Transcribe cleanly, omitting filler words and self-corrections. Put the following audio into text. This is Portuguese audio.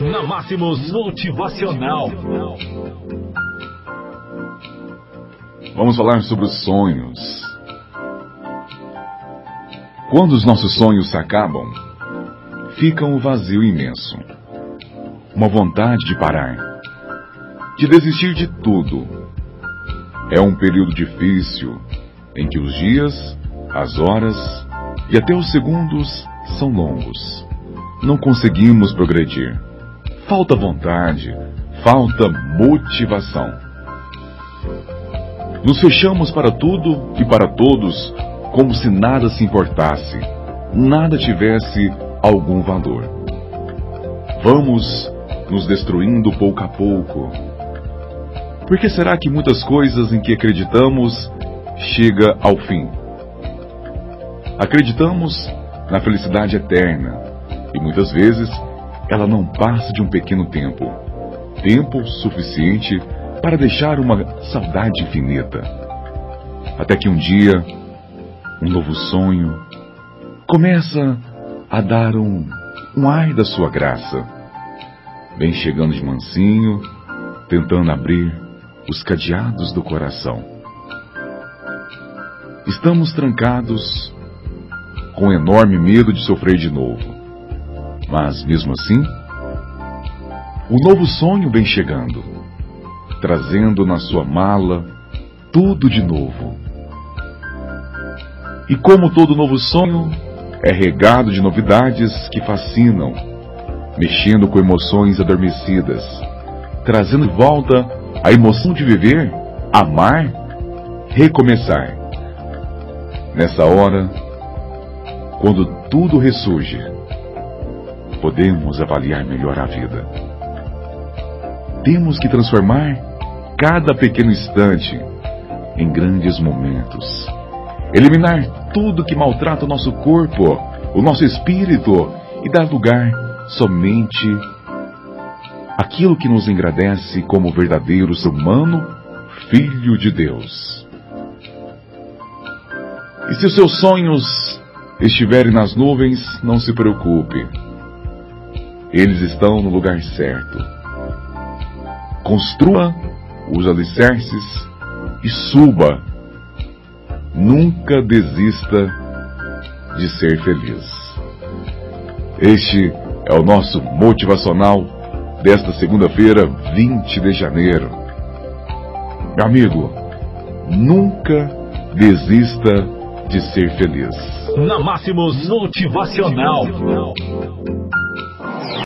na Máximos Motivacional. Vamos falar sobre os sonhos. Quando os nossos sonhos se acabam, fica um vazio imenso, uma vontade de parar, de desistir de tudo. É um período difícil em que os dias, as horas e até os segundos são longos. Não conseguimos progredir. Falta vontade, falta motivação. Nos fechamos para tudo e para todos, como se nada se importasse, nada tivesse algum valor. Vamos nos destruindo pouco a pouco. Por que será que muitas coisas em que acreditamos chega ao fim? Acreditamos na felicidade eterna e muitas vezes ela não passa de um pequeno tempo suficiente para deixar uma saudade infinita, até que um dia um novo sonho começa a dar um ar da sua graça, vem chegando de mansinho, tentando abrir os cadeados do coração. Estamos trancados com enorme medo de sofrer de novo, mas mesmo assim, um novo sonho vem chegando, trazendo na sua mala tudo de novo. E como todo novo sonho, é regado de novidades que fascinam, mexendo com emoções adormecidas, trazendo de volta a emoção de viver, amar, recomeçar. Nessa hora, quando tudo ressurge, podemos avaliar melhor a vida. Temos que transformar cada pequeno instante em grandes momentos. Eliminar tudo que maltrata o nosso corpo, o nosso espírito, e dar lugar somente àquilo que nos engrandece como verdadeiro ser humano, filho de Deus. E se os seus sonhos estiverem nas nuvens, não se preocupe. Eles estão no lugar certo. Construa os alicerces e suba. Nunca desista de ser feliz. Este é o nosso motivacional desta segunda-feira, 20 de janeiro. Meu amigo, nunca desista de ser feliz. Na Máximos Motivacional.